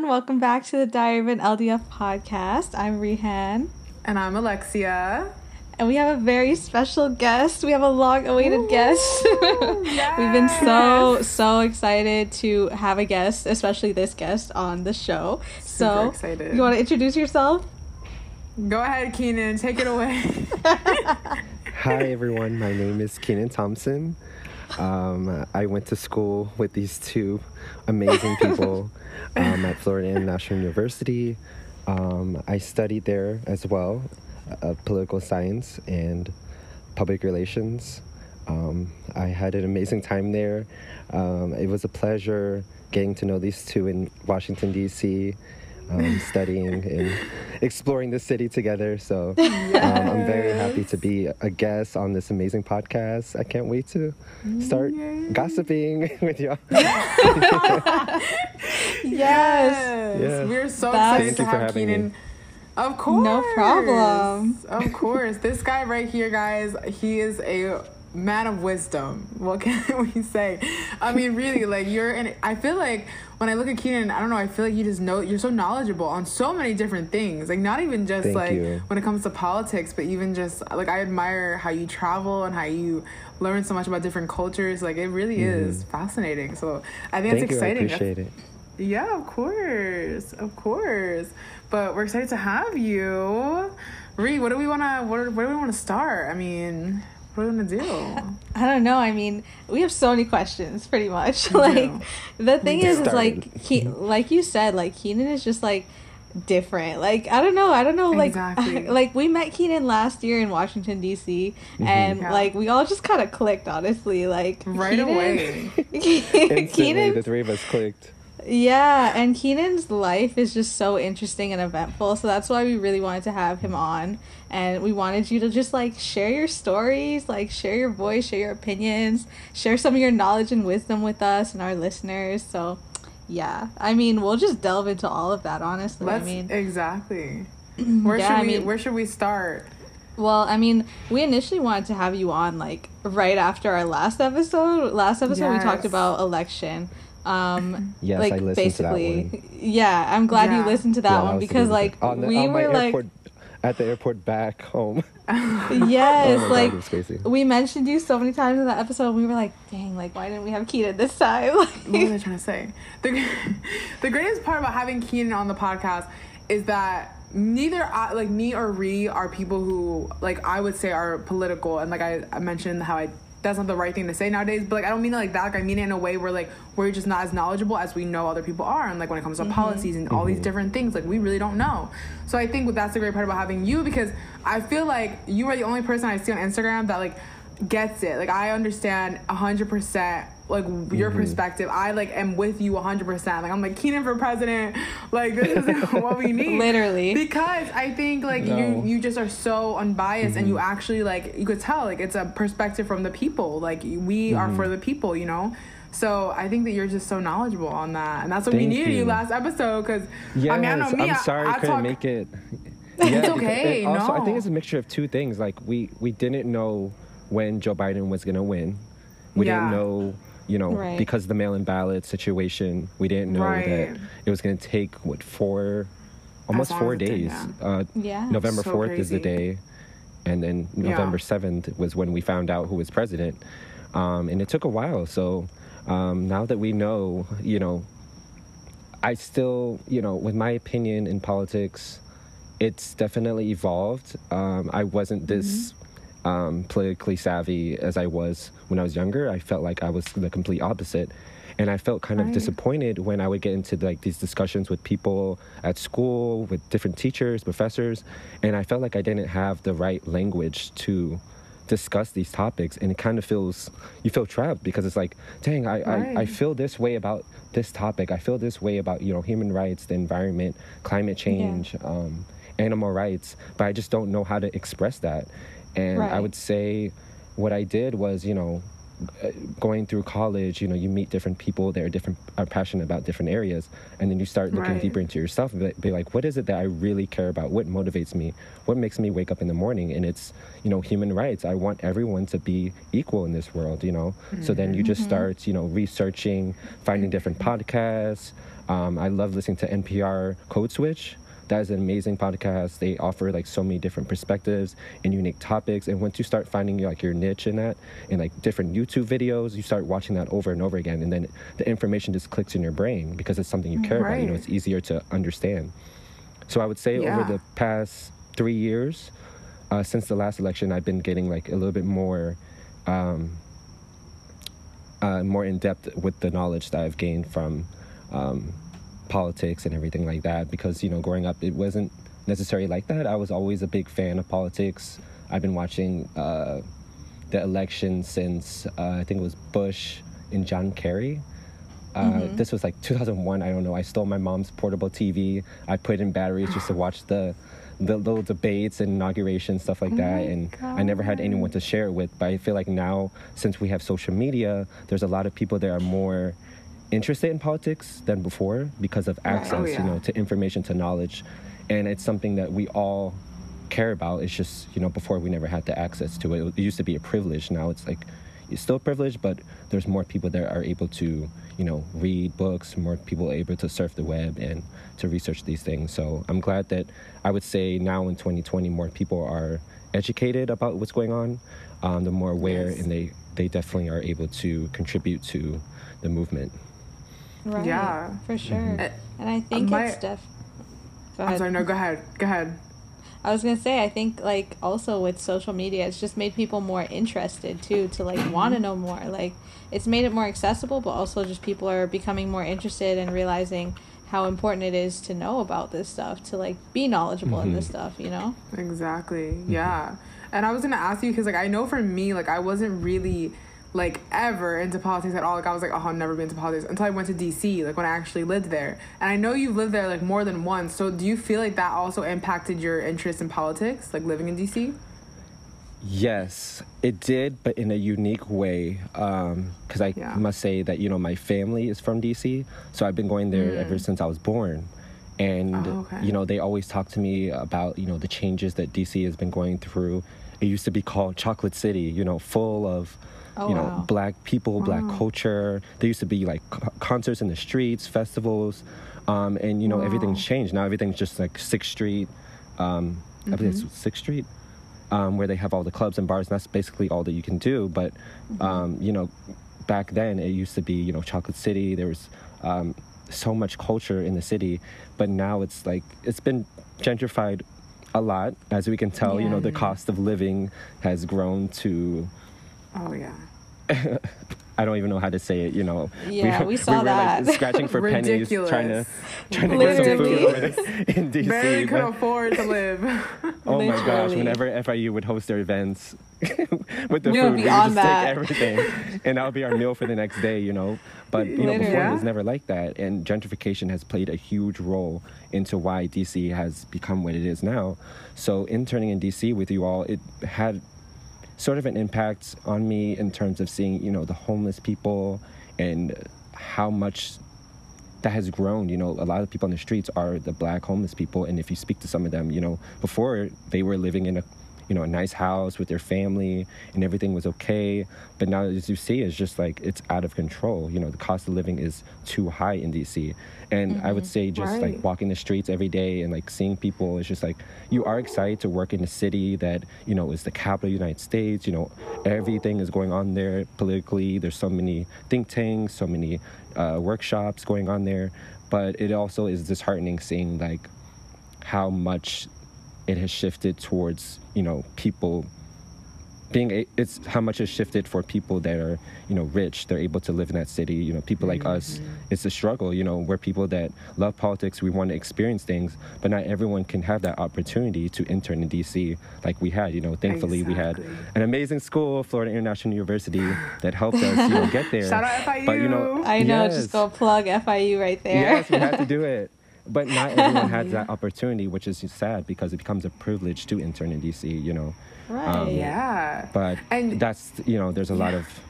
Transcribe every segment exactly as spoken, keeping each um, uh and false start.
everyone. Welcome back to the Diary of an L D F podcast. I'm Rehan. And I'm Alexia. And we have a very special guest. We have a long-awaited Ooh, guest. Yes. We've been so, so excited to have a guest, especially this guest, on the show. Super so excited. You want to introduce yourself? Go ahead, Keenan. Take it away. Hi, everyone. My name is Keenan Thompson. Um, I went to school with these two amazing people um, at Florida International University. Um, I studied there as well, uh, political science and public relations. Um, I had an amazing time there. Um, it was a pleasure getting to know these two in Washington, D C, um, studying and exploring the city together. So yes. um, I'm very happy to be a guest on this amazing podcast. I can't wait to start Yay. gossiping with y'all. Yes. Yes. yes. We're so That's excited to have Keenan. Me. Of course. No problem. Of course. This guy right here, guys, he is a man of wisdom. What can we say? I mean, really, like, you're in, I feel like when I look at Keenan, I don't know, I feel like you just know, you're so knowledgeable on so many different things. Like, not even just Thank like you. when it comes to politics, but even just like, I admire how you travel and how you learn so much about different cultures. Like, it really mm. is fascinating. So I think Thank it's exciting. You. I appreciate That's- it. Yeah, of course, of course. But we're excited to have you, Ree. What do we wanna? What do, where do we wanna start? I mean, what do we wanna do? I don't know. I mean, we have so many questions, pretty much. Like, the thing is, is, like, he, like you said, like Keenan is just like different. Like, I don't know. I don't know. Like, exactly. I, like we met Keenan last year in Washington D C, mm-hmm. and yeah. like we all just kind of clicked. Honestly, like right Keenan, away. Keenan, the three of us clicked. Yeah, and Keenan's life is just so interesting and eventful, so that's why we really wanted to have him on, and we wanted you to just, like, share your stories, like, share your voice, share your opinions, share some of your knowledge and wisdom with us and our listeners, so, yeah. I mean, we'll just delve into all of that, honestly. Let's, I mean, exactly. Where yeah, should we, I mean, where should we start? Well, I mean, we initially wanted to have you on, like, right after our last episode. Last episode, yes. we talked about election. Um, yes, like I listened basically, to that one. Yeah, I'm glad yeah. you listened to that yeah, one because, like, on the, we on were like airport, at the airport back home. Yes, oh like God, we mentioned you so many times in that episode. We were like, dang, like, why didn't we have Keenan this time? Like, what were they trying to say? The, the greatest part about having Keenan on the podcast is that neither I, like me or Ree are people who, like, I would say are political, and like I, I mentioned how I. That's not the right thing to say nowadays, but, like, I don't mean it like that. Like, I mean it in a way where, like, we're just not as knowledgeable as we know other people are. And, like, when it comes to mm-hmm. policies and mm-hmm. all these different things, like, we really don't know. So I think that's the great part about having you, because I feel like you are the only person I see on Instagram that, like, gets it. Like, I understand one hundred percent, like, your mm-hmm. perspective. I, like, am with you one hundred percent. Like, I'm like, Keenan for president. Like, this is what we need. Literally. Because I think, like, no. you you just are so unbiased, mm-hmm. and you actually, like, you could tell, like, it's a perspective from the people. Like, we mm-hmm. are for the people, you know? So I think that you're just so knowledgeable on that. And that's what Thank we needed you. you last episode, because, yes, I mean, I know me. I'm sorry I, I couldn't talk- make it. Yeah, it's okay, also, no. I think it's a mixture of two things. Like, we, we didn't know when Joe Biden was going to win. We yeah. didn't know... You know, right. because of the mail-in ballot situation, we didn't know right. that it was going to take, what, four, almost four days. Uh, yeah. November so fourth crazy. is the day, and then November yeah. seventh was when we found out who was president. Um, and it took a while, so um, now that we know, you know, I still, you know, with my opinion in politics, it's definitely evolved. Um, I wasn't this... Mm-hmm. Um, politically savvy as I was when I was younger. I felt like I was the complete opposite, and I felt kind of right. disappointed when I would get into, like, these discussions with people at school, with different teachers, professors, and I felt like I didn't have the right language to discuss these topics, and it kind of feels, you feel trapped, because it's like, dang, I, right. I, I feel this way about this topic. I feel this way about, you know, human rights, the environment, climate change, yeah. um, animal rights, but I just don't know how to express that. And right. I would say what I did was, you know, going through college, you know, you meet different people that are different, are passionate about different areas. And then you start looking right. deeper into yourself and be like, what is it that I really care about? What motivates me? What makes me wake up in the morning? And it's, you know, human rights. I want everyone to be equal in this world, you know. Mm-hmm. So then you just start, you know, researching, finding different podcasts, Um, I love listening to N P R Code Switch. That is an amazing podcast. They offer like so many different perspectives and unique topics. And once you start finding like your niche in that and like different YouTube videos, you start watching that over and over again. And then the information just clicks in your brain because it's something you care right. about. You know, it's easier to understand. So I would say yeah. over the past three years, uh, since the last election, I've been getting like a little bit more, um, uh, more in depth with the knowledge that I've gained from, um, politics and everything like that, because, you know, growing up it wasn't necessarily like that. I was always a big fan of politics. I've been watching uh the election since uh, I think it was Bush and John Kerry. Uh mm-hmm. This was like two thousand one. I don't know. I stole my mom's portable T V. I put in batteries just to watch the the little debates and inauguration, stuff like that. Oh and God. I never had anyone to share it with, but I feel like now, since we have social media, there's a lot of people that are more interested in politics than before because of access, oh, yeah. you know, to information, to knowledge. And it's something that we all care about. It's just, you know, before we never had the access to it. It used to be a privilege. Now it's like, it's still a privilege, but there's more people that are able to, you know, read books, more people able to surf the web and to research these things. So I'm glad that I would say now in twenty twenty, more people are educated about what's going on. Um, they're more aware yes. and they, they definitely are able to contribute to the movement. Right. Yeah, for sure. Mm-hmm. And I think my, it's def. Go ahead. I'm sorry. No, go ahead. Go ahead. I was gonna say, I think like also with social media, it's just made people more interested too, to like want to know more. Like it's made it more accessible, but also just people are becoming more interested and realizing how important it is to know about this stuff, to like be knowledgeable mm-hmm. in this stuff. You know. Exactly. Mm-hmm. Yeah. And I was gonna ask you because like I know for me, like I wasn't really. like ever into politics at all. Like I was like, oh, I'll never be into politics until I went to D C, like when I actually lived there. And I know you've lived there like more than once. So do you feel like that also impacted your interest in politics, like living in D C? Yes, it did, but in a unique way. Um, cause I yeah. must say that, you know, my family is from D C. So I've been going there mm. ever since I was born. And, oh, okay. you know, they always talk to me about, you know, the changes that D C has been going through. It used to be called Chocolate City, you know, full of, Oh, you know, wow. black people, wow. black culture. There used to be like c- concerts in the streets, festivals, um, and you know wow. everything's changed now. Everything's just like Sixth Street, um, mm-hmm. I believe it's Sixth Street, um, where they have all the clubs and bars. And that's basically all that you can do. But mm-hmm. um, you know, back then it used to be you know Chocolate City. There was um, so much culture in the city, but now it's like it's been gentrified a lot, as we can tell. Yeah. You know, the cost of living has grown to. Oh yeah. I don't even know how to say it, you know. Yeah, we, we saw we were, that. Like, scratching for pennies, trying to trying to Literally. get some food in D C. Barely could afford to live. Oh Literally. my gosh! Whenever F I U would host their events with the we food, we just that. take everything, and that would be our meal for the next day, you know. But you Literally. know, before yeah. it was never like that, and gentrification has played a huge role into why D C has become what it is now. So interning in D C with you all, it had. sort of an impact on me in terms of seeing, you know, the homeless people and how much that has grown. You know, a lot of people on the streets are the black homeless people. And if you speak to some of them, you know, before they were living in a, you know, a nice house with their family and everything was okay. But now, as you see, it's just like it's out of control. You know, the cost of living is too high in D C. And mm-hmm. I would say just right. like walking the streets every day and like seeing people, it's just like you are excited to work in a city that, you know, is the capital of the United States. You know, everything is going on there politically. There's so many think tanks, so many uh, workshops going on there. But it also is disheartening seeing like how much it has shifted towards, you know, people being, a, it's how much it's shifted for people that are, you know, rich, they're able to live in that city, you know, people like mm-hmm. us, it's a struggle, you know, we're people that love politics, we want to experience things, but not everyone can have that opportunity to intern in D C like we had, you know, thankfully exactly. we had an amazing school, Florida International University, that helped us, you know, get there. Shout out F I U! But, you know, I know, yes. just go plug F I U right there. Yes, we had to do it. But not everyone had that opportunity, which is sad because it becomes a privilege to intern in D C, you know. Right, um, yeah. But and that's, you know, there's a lot yeah. of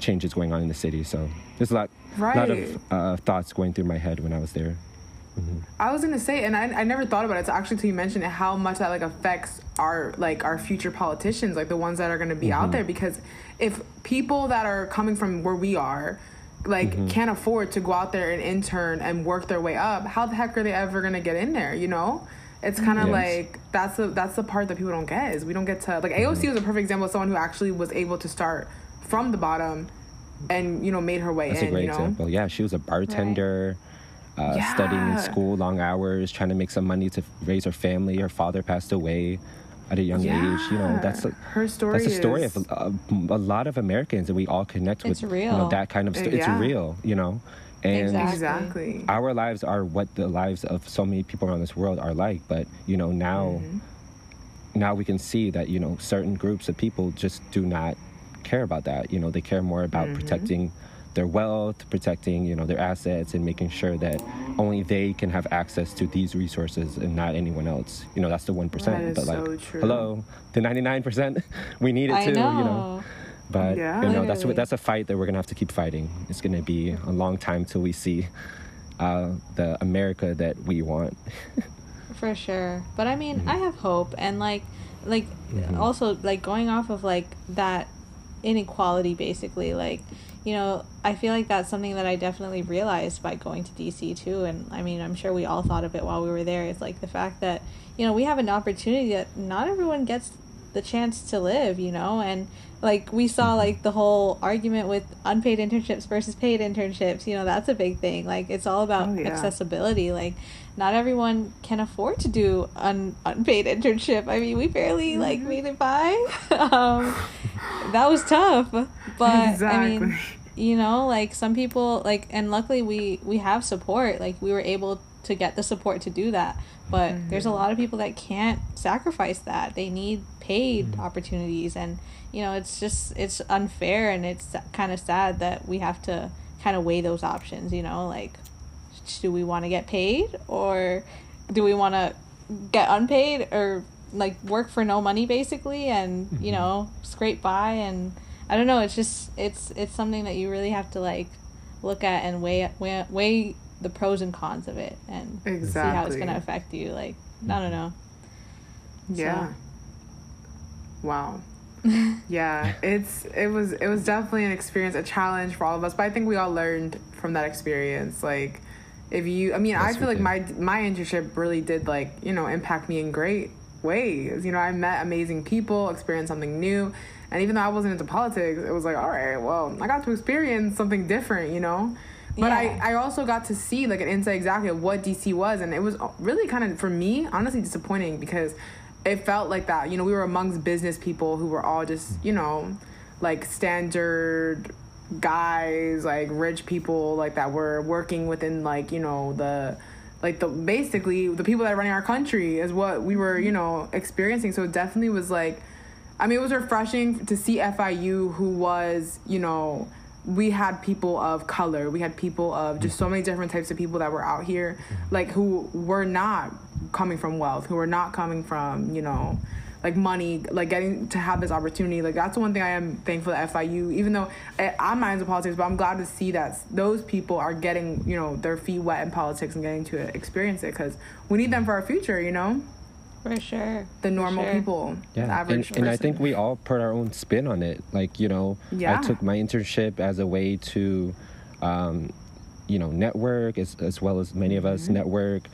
changes going on in the city. So there's a lot, right. lot of uh, thoughts going through my head when I was there. Mm-hmm. I was going to say, and I, I never thought about it. It's actually until you mentioned it, how much that, like, affects our, like, our future politicians, like the ones that are going to be mm-hmm. out there. Because if people that are coming from where we are like mm-hmm. can't afford to go out there and intern and work their way up, how the heck are they ever going to get in there, you know? It's kind of yes. like, that's the that's the part that people don't get, is we don't get to, like, A O C mm-hmm. was a perfect example of someone who actually was able to start from the bottom and, you know, made her way that's in, a great you know? Example. Yeah, she was a bartender, right. uh, yeah. studying in school, long hours, trying to make some money to raise her family. Her father passed away at a young yeah. age. You know, that's a, her story that's a story is, of a, a lot of Americans, and we all connect with, real. You know, that kind of story. Yeah. It's real, you know? And exactly. our lives are what the lives of so many people around this world are like. But, you know, now mm-hmm. now we can see that, you know, certain groups of people just do not care about that. You know, they care more about mm-hmm. protecting their wealth, protecting, you know, their assets, and making sure that only they can have access to these resources and not anyone else. You know, that's the one percent. That is but like, so true. Hello, the ninety-nine percent, we need it I too, know. You know. But, yeah. you know, that's, that's a fight that we're going to have to keep fighting. It's going to be a long time till we see uh, the America that we want. For sure. But, I mean, mm-hmm. I have hope. And, like, like mm-hmm. also, like, going off of, like, that inequality, basically, like, you know, I feel like that's something that I definitely realized by going to D C, too. And, I mean, I'm sure we all thought of it while we were there. It's, like, the fact that, you know, we have an opportunity that not everyone gets the chance to live, you know, and, like, we saw, like, the whole argument with unpaid internships versus paid internships, you know, that's a big thing. Like, it's all about oh, yeah. accessibility. Like, not everyone can afford to do an unpaid internship. I mean, we barely, like, made it by. um, that was tough. But, exactly. I mean, you know, like, some people, like, and luckily we, we have support. Like, we were able to get the support to do that. But mm-hmm. there's a lot of people that can't sacrifice that. They need paid mm-hmm. opportunities. And, you know, it's just, it's unfair, and it's kind of sad that we have to kind of weigh those options, you know, like, do we want to get paid, or do we want to get unpaid, or, like, work for no money, basically, and, mm-hmm. you know, scrape by. And I don't know, it's just, it's, it's something that you really have to, like, look at and weigh, weigh, weigh the pros and cons of it, and exactly. see how it's going to affect you. Like, I don't know. Yeah. So. Wow. yeah, it's it was it was definitely an experience, a challenge for all of us, but I think we all learned from that experience. Like, if you, I mean, yes, I feel like my my internship really did, like, you know, impact me in great ways. You know, I met amazing people, experienced something new, and even though I wasn't into politics, it was like, all right, well, I got to experience something different, you know. But yeah. I, I also got to see, like, an insight exactly of what D C was, and it was really kind of, for me, honestly disappointing, because it felt like that, you know, we were amongst business people who were all just, you know, like, standard guys, like, rich people, like, that were working within, like, you know, the, like, the, basically, the people that are running our country is what we were, you know, experiencing. So it definitely was, like, I mean, it was refreshing to see F I U, who was, you know, we had people of color, we had people of just so many different types of people that were out here, like, who were not coming from wealth, who are not coming from, you know, like, money, like, getting to have this opportunity. Like, that's the one thing I am thankful at F I U, even though I, I'm not into politics, but I'm glad to see that those people are getting, you know, their feet wet in politics and getting to experience it, because we need them for our future, you know? For sure. The normal sure. people. Yeah. The average and, and I think we all put our own spin on it. Like, you know, yeah. I took my internship as a way to, um, you know, network, as, as well as many of us mm-hmm. network,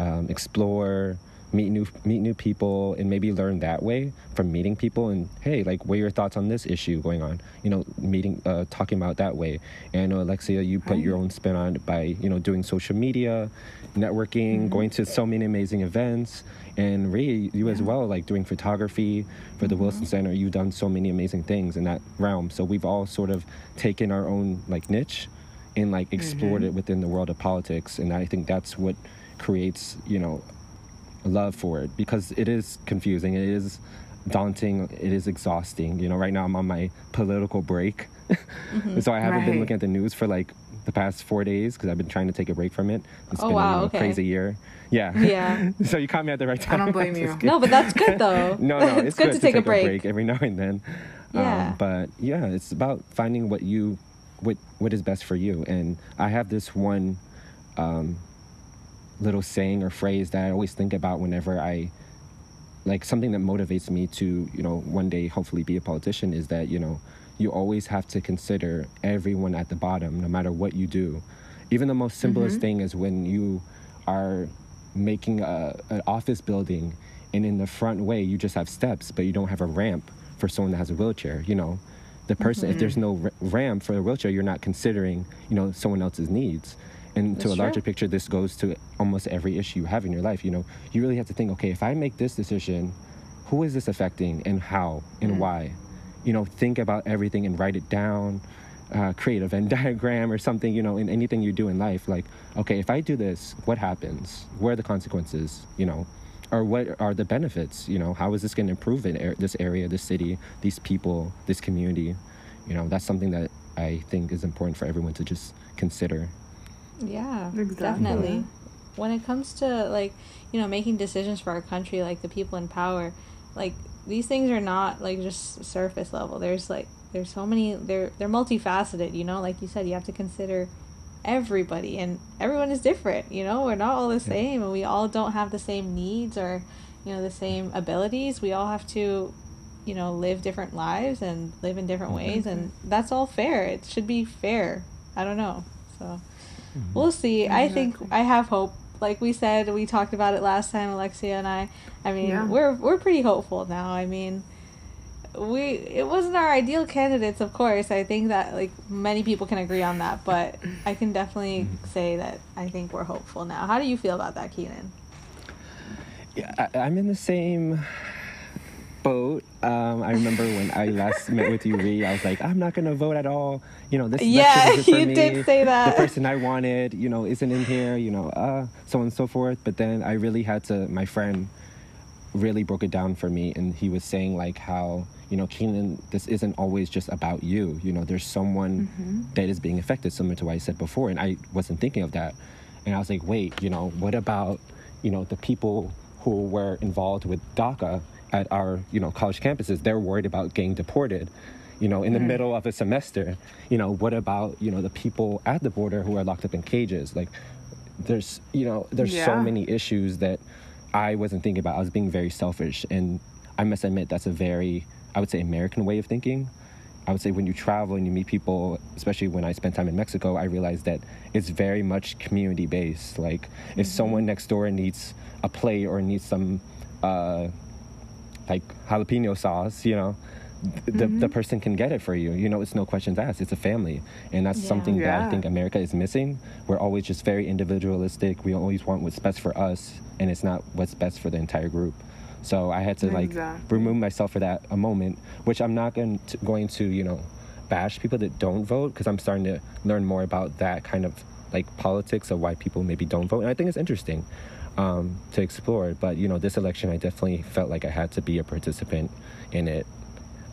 um, explore, meet new meet new people, and maybe learn that way from meeting people. And, hey, like, what are your thoughts on this issue going on? You know, meeting, uh, talking about that way. And, Alexia, you put right. your own spin on it by, you know, doing social media, networking, mm-hmm. going to so many amazing events. And Rhea, you yeah. as well, like, doing photography for the mm-hmm. Wilson Center. You've done so many amazing things in that realm. So we've all sort of taken our own, like, niche and, like, explored mm-hmm. it within the world of politics. And I think that's what creates, you know, love for it, because it is confusing, it is daunting, it is exhausting. You know, right now I'm on my political break, mm-hmm. so I haven't right. been looking at the news for, like, the past four days because I've been trying to take a break from it. It's oh, been wow, a okay. crazy year. Yeah. Yeah. So you caught me at the right time. I don't blame you. No, but that's good though. no, no, it's, it's good, good to, to take, take a, break. a break every now and then. Yeah. Um, but yeah, it's about finding what you, what what is best for you. And I have this one. Um, little saying or phrase that I always think about whenever I, like, something that motivates me to, you know, one day hopefully be a politician, is that, you know, you always have to consider everyone at the bottom, no matter what you do. Even the most simplest mm-hmm. thing is when you are making a, an office building, and in the front way, you just have steps, but you don't have a ramp for someone that has a wheelchair, you know. The person, mm-hmm. if there's no r- ramp for the wheelchair, you're not considering, you know, someone else's needs. And That's to a true. larger picture, this goes to almost every issue you have in your life, you know. You really have to think, okay, if I make this decision, who is this affecting and how and mm-hmm. why? You know, think about everything and write it down, uh, create a Venn diagram or something, you know, in anything you do in life. Like, okay, if I do this, what happens? What are the consequences, you know? Or what are the benefits, you know? How is this going to improve in er- this area, this city, these people, this community? You know, that's something that I think is important for everyone to just consider. Yeah, exactly. Definitely. Yeah. When it comes to, like, you know, making decisions for our country, like, the people in power, like, these things are not, like, just surface level. There's, like, there's so many, they're, they're multifaceted, you know? Like you said, you have to consider everybody, and everyone is different, you know? We're not all the same, and we all don't have the same needs or, you know, the same abilities. We all have to, you know, live different lives and live in different ways, and that's all fair. It should be fair. I don't know. So, we'll see. Exactly. I think I have hope. Like we said, we talked about it last time, Alexia and I. I mean, yeah. we're we're pretty hopeful now. I mean, we it wasn't our ideal candidates, of course. I think that, like, many people can agree on that, but I can definitely say that I think we're hopeful now. How do you feel about that, Keenan? Yeah, I, I'm in the same boat. Um, I remember when I last met with you, Ree, I was like, I'm not going to vote at all. You know, this yeah, is for you me. Did say that. The person I wanted, you know, isn't in here, you know, uh, so on and so forth. But then I really had to, my friend really broke it down for me. And he was saying, like, how, you know, Keenan, this isn't always just about you. You know, there's someone mm-hmm. that is being affected, similar to what I said before. And I wasn't thinking of that. And I was like, wait, you know, what about, you know, the people who were involved with DACA at our, you know, college campuses? They're worried about getting deported, you know, in the mm. middle of a semester. You know, what about, you know, the people at the border who are locked up in cages? Like, there's, you know, there's yeah. so many issues that I wasn't thinking about. I was being very selfish. And I must admit, that's a very, I would say, American way of thinking. I would say when you travel and you meet people, especially when I spent time in Mexico, I realized that it's very much community-based. Like, mm-hmm. if someone next door needs a plate or needs some, uh, like, jalapeno sauce, you know, the mm-hmm. the person can get it for you. You know, it's no questions asked. It's a family. And that's yeah. something yeah. that I think America is missing. We're always just very individualistic. We always want what's best for us, and it's not what's best for the entire group. So I had to, like, exactly. remove myself for that a moment, which I'm not going to, going to you know, bash people that don't vote, because I'm starting to learn more about that kind of, like, politics of why people maybe don't vote. And I think it's interesting. Um, to explore. But, you know, this election, I definitely felt like I had to be a participant in it.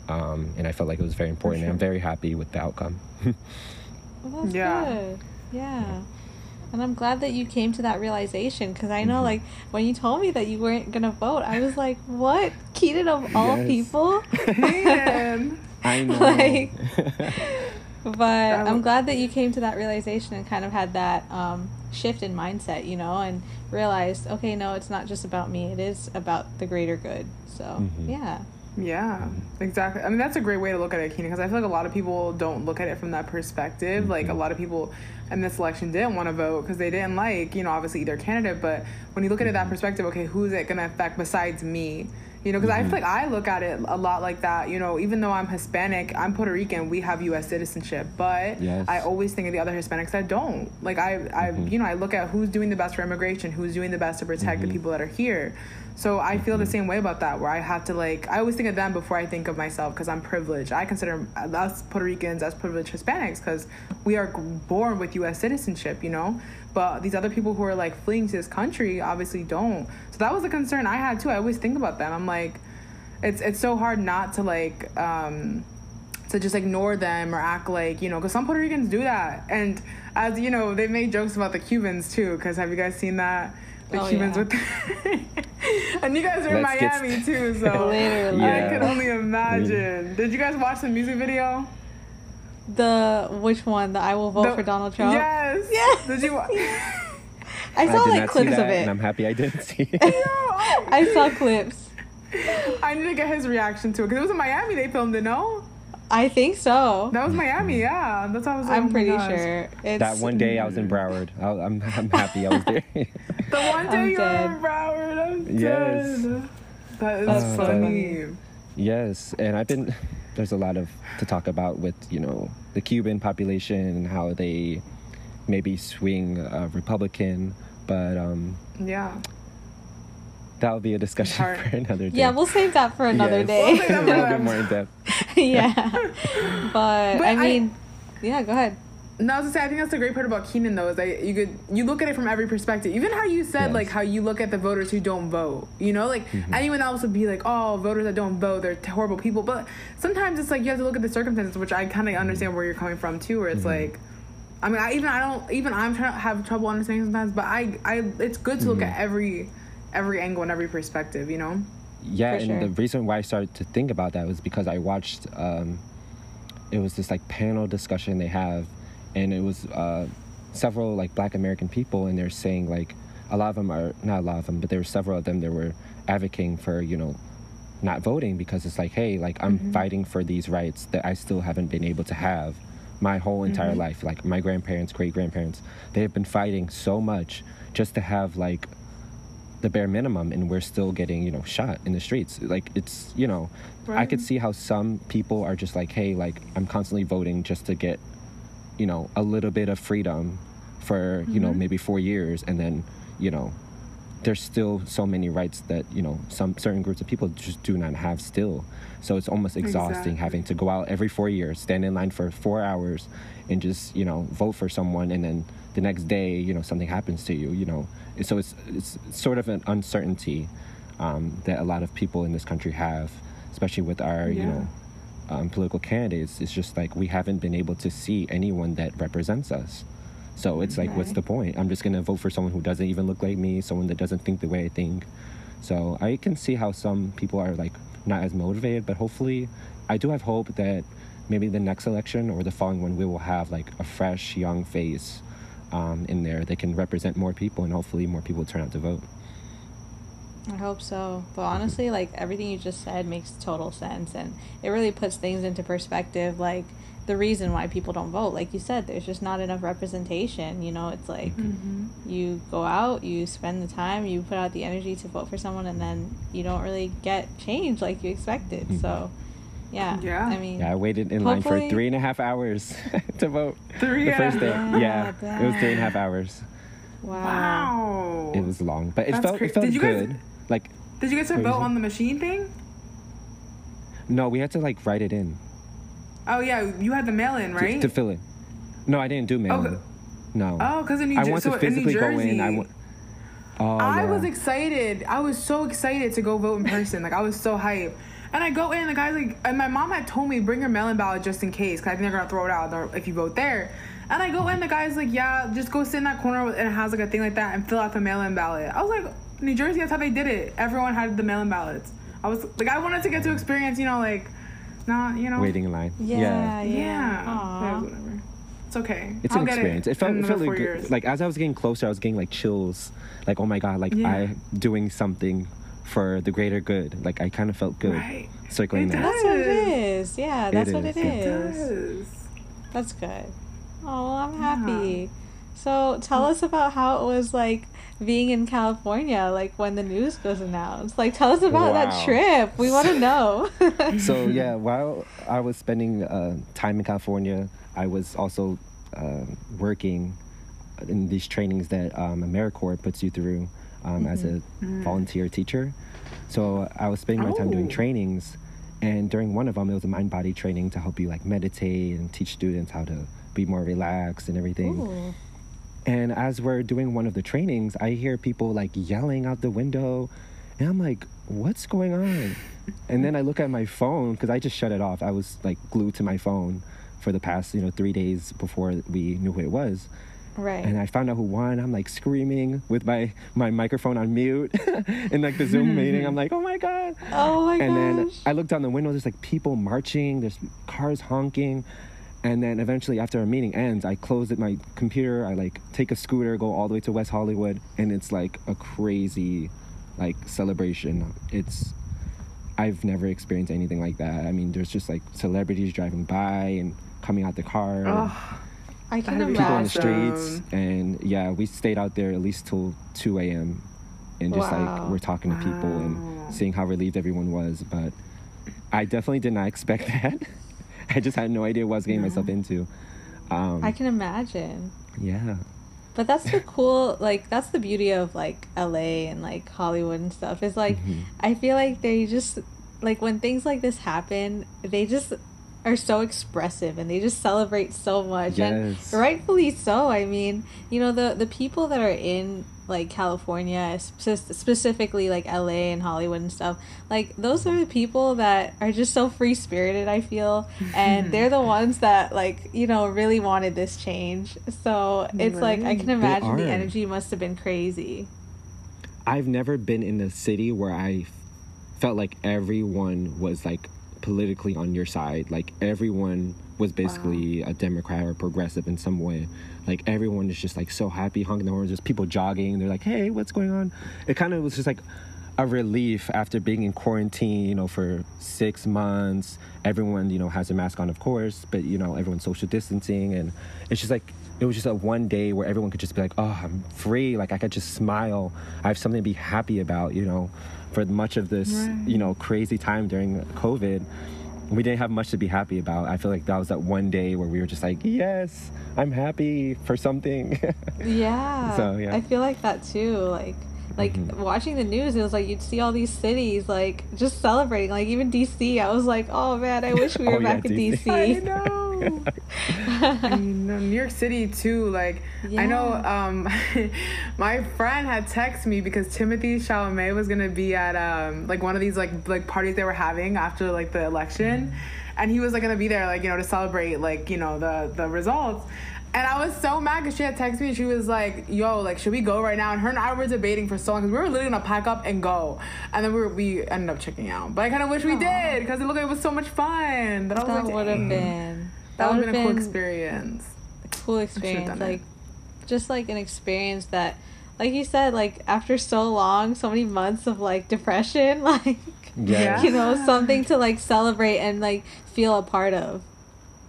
Um, and I felt like it was very important. Sure. And I'm very happy with the outcome. Well, that's yeah. good. Yeah. And I'm glad that you came to that realization, because I know, mm-hmm. like, when you told me that you weren't going to vote, I was like, what? Keenan, of all yes. people? Man. I know. Like, but I'm, I'm glad that you came to that realization and kind of had that um, shift in mindset, you know, and realized, okay, no, it's not just about me. It is about the greater good. So, mm-hmm. yeah. Yeah, exactly. I mean, that's a great way to look at it, Keenan, because I feel like a lot of people don't look at it from that perspective. Mm-hmm. Like, a lot of people in this election didn't want to vote because they didn't like, you know, obviously either candidate. But when you look at it that perspective, okay, who's it going to affect besides me? You know, because mm-hmm. I feel like I look at it a lot like that. You know, even though I'm Hispanic, I'm Puerto Rican, we have U S citizenship. But yes. I always think of the other Hispanics that don't. Like, I, mm-hmm. I, you know, I look at who's doing the best for immigration, who's doing the best to protect mm-hmm. the people that are here. So I feel mm-hmm. the same way about that, where I have to, like, I always think of them before I think of myself, because I'm privileged. I consider us Puerto Ricans as privileged Hispanics because we are born with U S citizenship, you know? But these other people who are, like, fleeing to this country obviously don't. So that was a concern I had, too. I always think about them. I'm like, it's it's so hard not to, like, um, to just ignore them or act like, you know, because some Puerto Ricans do that. And, as you know, they made jokes about the Cubans, too, because have you guys seen that? The oh, Cubans yeah. with the and you guys are in Let's Miami, st- too, so yeah. I could only imagine. Mm. Did you guys watch the music video? The which one? The I will vote the, for Donald Trump. Yes. Yes. Did you? I saw I like clips of it, and I'm happy I didn't see it. I saw clips. I need to get his reaction to it because it was in Miami. They filmed it. No. I think so. That was Miami, yeah. That's how I was like, I'm oh pretty sure. It's... That one day I was in Broward. I, I'm, I'm happy I was there. The one day I'm you dead. were in Broward. I'm yes. dead. That is uh, funny. That, yes, and I've been... There's a lot of to talk about with, you know, the Cuban population and how they maybe swing uh, Republican, but um, yeah, that'll be a discussion Heart. for another day. Yeah, we'll save that for another yes. day. We'll save that a bit more in depth. Yeah, but, but I mean, I, yeah, go ahead. No, I was gonna say I think that's the great part about Keenan though is that you could you look at it from every perspective. Even how you said yes. like how you look at the voters who don't vote. You know, like mm-hmm. anyone else would be like, oh, voters that don't vote, they're horrible people. But sometimes it's like you have to look at the circumstances, which I kind of understand where you're coming from too. Where it's mm-hmm. like, I mean, I even I don't even I'm trying to have trouble understanding sometimes. But I I it's good to look mm-hmm. at every every angle and every perspective. You know. Yeah, For and sure. the reason why I started to think about that was because I watched. Um, it was this like panel discussion they have. And it was uh, several, like, black American people, and they're saying, like, a lot of them are, not a lot of them, but there were several of them that were advocating for, you know, not voting because it's like, hey, like, I'm mm-hmm. fighting for these rights that I still haven't been able to have my whole entire mm-hmm. life. Like, my grandparents, great-grandparents, they have been fighting so much just to have, like, the bare minimum, and we're still getting, you know, shot in the streets. Like, it's, you know, right. I could see how some people are just like, hey, like, I'm constantly voting just to get... you know, a little bit of freedom for, you mm-hmm. know, maybe four years. And then, you know, there's still so many rights that, you know, some certain groups of people just do not have still. So it's almost exhausting exactly. having to go out every four years, stand in line for four hours and just, you know, vote for someone. And then the next day, you know, something happens to you, you know. So it's it's sort of an uncertainty um, that a lot of people in this country have, especially with our, yeah. you know, Um, political candidates. It's just like we haven't been able to see anyone that represents us, so it's like right. what's the point? I'm just gonna vote for someone who doesn't even look like me, someone that doesn't think the way I think. So I can see how some people are like not as motivated, but hopefully I do have hope that maybe the next election or the following one we will have like a fresh young face um, in there that can represent more people, and hopefully more people turn out to vote. I hope so. But honestly, like, everything you just said makes total sense, and it really puts things into perspective, like, the reason why people don't vote. Like you said, there's just not enough representation, you know? It's like, mm-hmm. you go out, you spend the time, you put out the energy to vote for someone, and then you don't really get change like you expected, mm-hmm. so... Yeah. yeah, I mean... Yeah, I waited in line for three and a half hours to vote. Three The first day. Yeah, yeah. yeah, it was three and a half hours. Wow. wow. It was long, but it That's felt, it felt Did you guys- good. Like, did you guys vote on the machine thing? No, we had to like write it in. Oh yeah, you had the mail in, right? To, to fill it. No, I didn't do mail oh, in. No. Oh, because in New Jersey, I want to so physically in go in. I, w- oh, I yeah. was excited. I was so excited to go vote in person. Like I was so hyped. And I go in, the guy's like, and my mom had told me bring your mail in ballot just in case, because I think they're gonna throw it out if you vote there. And I go in, the guy's like, yeah, just go sit in that corner and it has like a thing like that and fill out the mail in ballot. I was like. New Jersey, that's how they did it. Everyone had the mail-in ballots. I was like, I wanted to get to experience, you know, like, not, you know, waiting in line. Yeah, yeah. yeah. yeah whatever. It's okay. It's I'll an experience. It, it felt, it felt like, good. Like as I was getting closer, I was getting like chills. Like, oh my god, like yeah. I doing something for the greater good. Like I kind of felt good right. circling it that. That's what it is. Yeah, that's it what is. it is. It that's good. Oh, well, I'm happy. Yeah. So tell us about how it was like being in California, like when the news was announced. Like tell us about wow. that trip. We want to know. So yeah, while I was spending uh, time in California, I was also uh, working in these trainings that um, AmeriCorps puts you through um, mm-hmm. as a mm. volunteer teacher. So I was spending my time oh. doing trainings, and during one of them, it was a mind-body training to help you like meditate and teach students how to be more relaxed and everything. Ooh. And as we're doing one of the trainings, I hear people like yelling out the window, and I'm like, what's going on? And then I look at my phone, because I just shut it off. I was like glued to my phone for the past, you know, three days before we knew who it was. Right. And I found out who won. I'm like screaming with my, my microphone on mute in like the Zoom meeting. I'm like, oh my God. Oh my God. And gosh. Then I looked down the window, there's like people marching, there's cars honking. And then eventually after our meeting ends, I close it, my computer, I like take a scooter, go all the way to West Hollywood, and it's like a crazy like celebration. It's I've never experienced anything like that. I mean, there's just like celebrities driving by and coming out the car. Oh, I can imagine. People on the streets. And yeah, we stayed out there at least till two a.m. and just wow. like we're talking to people wow. and seeing how relieved everyone was. But I definitely did not expect that. I just had no idea what I was getting yeah. myself into. Um, I can imagine. Yeah. But that's the cool, like, that's the beauty of, like, L A and, like, Hollywood and stuff. Is, like, mm-hmm. I feel like they just, like, when things like this happen, they just are so expressive and they just celebrate so much. Yes. And rightfully so. I mean, you know, the, the people that are in, like, California, sp- specifically, like, L A and Hollywood and stuff, like, those are the people that are just so free-spirited, I feel. And they're the ones that, like, you know, really wanted this change. So it's right. like, I can imagine the energy must have been crazy. I've never been in a city where I felt like everyone was, like, politically on your side. Like, everyone was basically wow. a Democrat or progressive in some way. Like, everyone is just, like, so happy, honking the horns, just people jogging. They're like, hey, what's going on? It kind of was just, like, a relief after being in quarantine, you know, for six months. Everyone, you know, has a mask on, of course, but, you know, everyone's social distancing. And it's just, like, it was just a one day where everyone could just be like, oh, I'm free. Like, I could just smile. I have something to be happy about, you know, for much of this, right. you know, crazy time during COVID. We didn't have much to be happy about. I feel like that was that one day where we were just like, yes, I'm happy for something. Yeah. So, yeah. I feel like that too. Like, like mm-hmm. watching the news, it was like you'd see all these cities, like, just celebrating. Like, even D C, I was like, oh, man, I wish we were oh, back yeah, in D C. I know. I know. New York City, too. Like, yeah. I know um, my friend had texted me because Timothy Chalamet was going to be at, um, like, one of these, like, like parties they were having after, like, the election. And he was, like, going to be there, like, you know, to celebrate, like, you know, the, the results. And I was so mad because she had texted me and she was like, yo, like, should we go right now? And her and I were debating for so long because we were literally going to pack up and go. And then we were, we ended up checking out. But I kind of wish Aww. we did because it looked like it was so much fun. But I was that like, would have been. That, that would have been a cool experience. Cool experience. Like, it. just like an experience that, like you said, like, after so long, so many months of, like, depression, like, yes. you know, something to, like, celebrate and, like, feel a part of.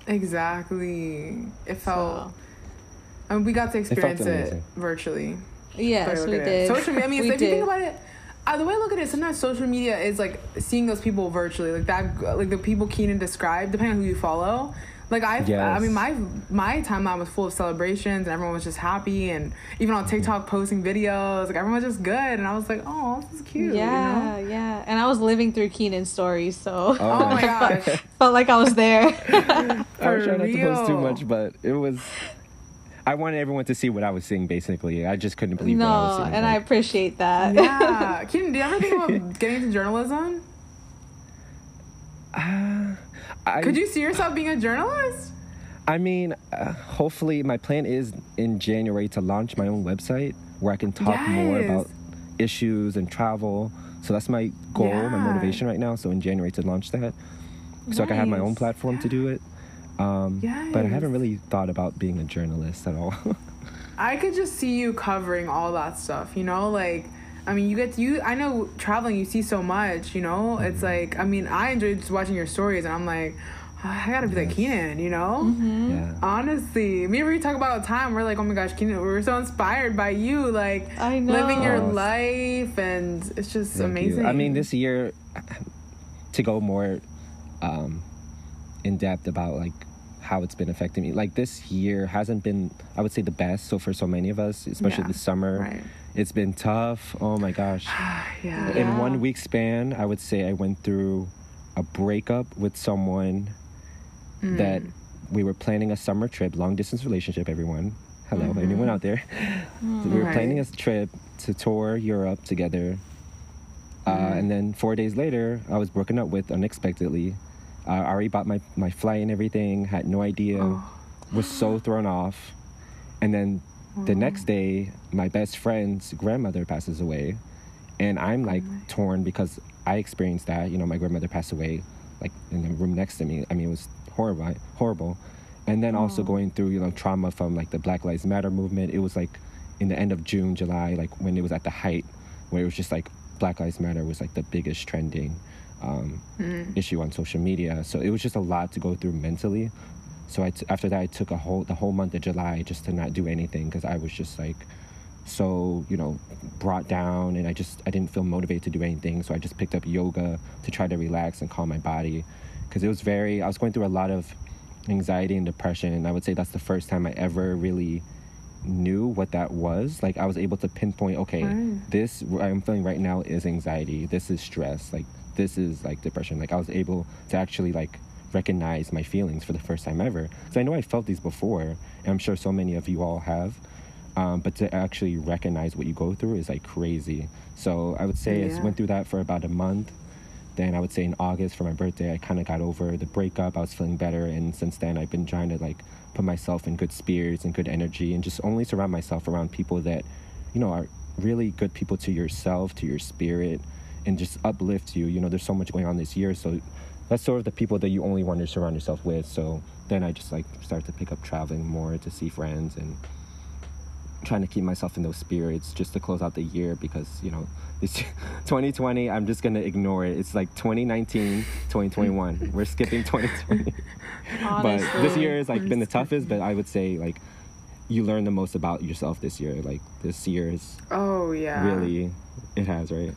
Exactly. It felt, so. I mean, we got to experience it, it virtually. Yes, we did. It. Social media, I mean, so if did. you think about it, uh, the way I look at it, sometimes social media is like seeing those people virtually, like that, like the people Keenan described, depending on who you follow. Like, I, yes. I mean, my my timeline was full of celebrations and everyone was just happy, and even on TikTok posting videos, like, everyone was just good, and I was like, oh, this is cute. Yeah, you know? yeah. And I was living through Keenan's stories, so oh my gosh, felt like I was there. I was trying not to post too much, but it was. I wanted everyone to see what I was seeing, basically. I just couldn't believe no, what I was seeing. No, and like, I appreciate that. Yeah, Keenan, do you ever think about getting into journalism? Uh, I, Could you see yourself being a journalist? I mean, uh, hopefully, my plan is in January to launch my own website where I can talk yes. more about issues and travel. So that's my goal, yeah. my motivation right now. So in January to launch that. Nice. So I can have my own platform yeah. to do it. Um, yes. But I haven't really thought about being a journalist at all. I could just see you covering all that stuff, you know, like, I mean, you get to, you, I know traveling, you see so much, you know, it's like, I mean, I enjoyed just watching your stories and I'm like, oh, I gotta be yes. like Keenan, you know, mm-hmm. yeah. honestly, me and we talk about all the time. We're like, oh my gosh, Keenan, we were so inspired by you, like I know. living your oh, life. And it's just Thank amazing. You. I mean, this year to go more um, in depth about like how it's been affecting me, like this year hasn't been, I would say, the best. So for so many of us, especially yeah. this summer, right. it's been tough. Oh my gosh. yeah. In one week span, I would say I went through a breakup with someone mm. that we were planning a summer trip, long distance relationship, everyone. Hello, mm-hmm. anyone out there? Mm. So we were right. planning a trip to tour Europe together. Mm. Uh, and then four days later, I was broken up with unexpectedly. Uh, I already bought my, my flight and everything, had no idea, oh. was so thrown off. And then the next day, my best friend's grandmother passes away, and I'm like oh torn because I experienced that. You know, my grandmother passed away, like in the room next to me. I mean, it was horrible, horrible. And then oh. also going through, you know, trauma from like the Black Lives Matter movement. It was like in the end of June, July, like when it was at the height, where it was just like Black Lives Matter was like the biggest trending. um, mm. issue on social media. So it was just a lot to go through mentally. So I t- after that, I took a whole the whole month of July just to not do anything, because I was just like so, you know, brought down, and I just I didn't feel motivated to do anything. So I just picked up yoga to try to relax and calm my body, because it was very I was going through a lot of anxiety and depression. And I would say that's the first time I ever really knew what that was. Like, I was able to pinpoint, okay, wow. this what I'm feeling right now is anxiety. This is stress. Like, this is like depression. Like, I was able to actually like recognize my feelings for the first time ever. So I know I felt these before, and I'm sure so many of you all have. Um, but to actually recognize what you go through is like crazy. So I would say yeah. I went through that for about a month. Then I would say in August for my birthday, I kind of got over the breakup. I was feeling better. And since then, I've been trying to like put myself in good spirits and good energy, and just only surround myself around people that, you know, are really good people to yourself, to your spirit, and just uplift you. You know, there's so much going on this year. So that's sort of the people that you only want to surround yourself with. So then I just like started to pick up traveling more to see friends, and trying to keep myself in those spirits just to close out the year, because, you know, this twenty twenty, I'm just going to ignore it. It's like twenty nineteen, twenty twenty-one. We're skipping twenty twenty. Honestly, but this year has like been the toughest, but I would say like you learn the most about yourself this year. Like, this year is oh yeah. really it has, right?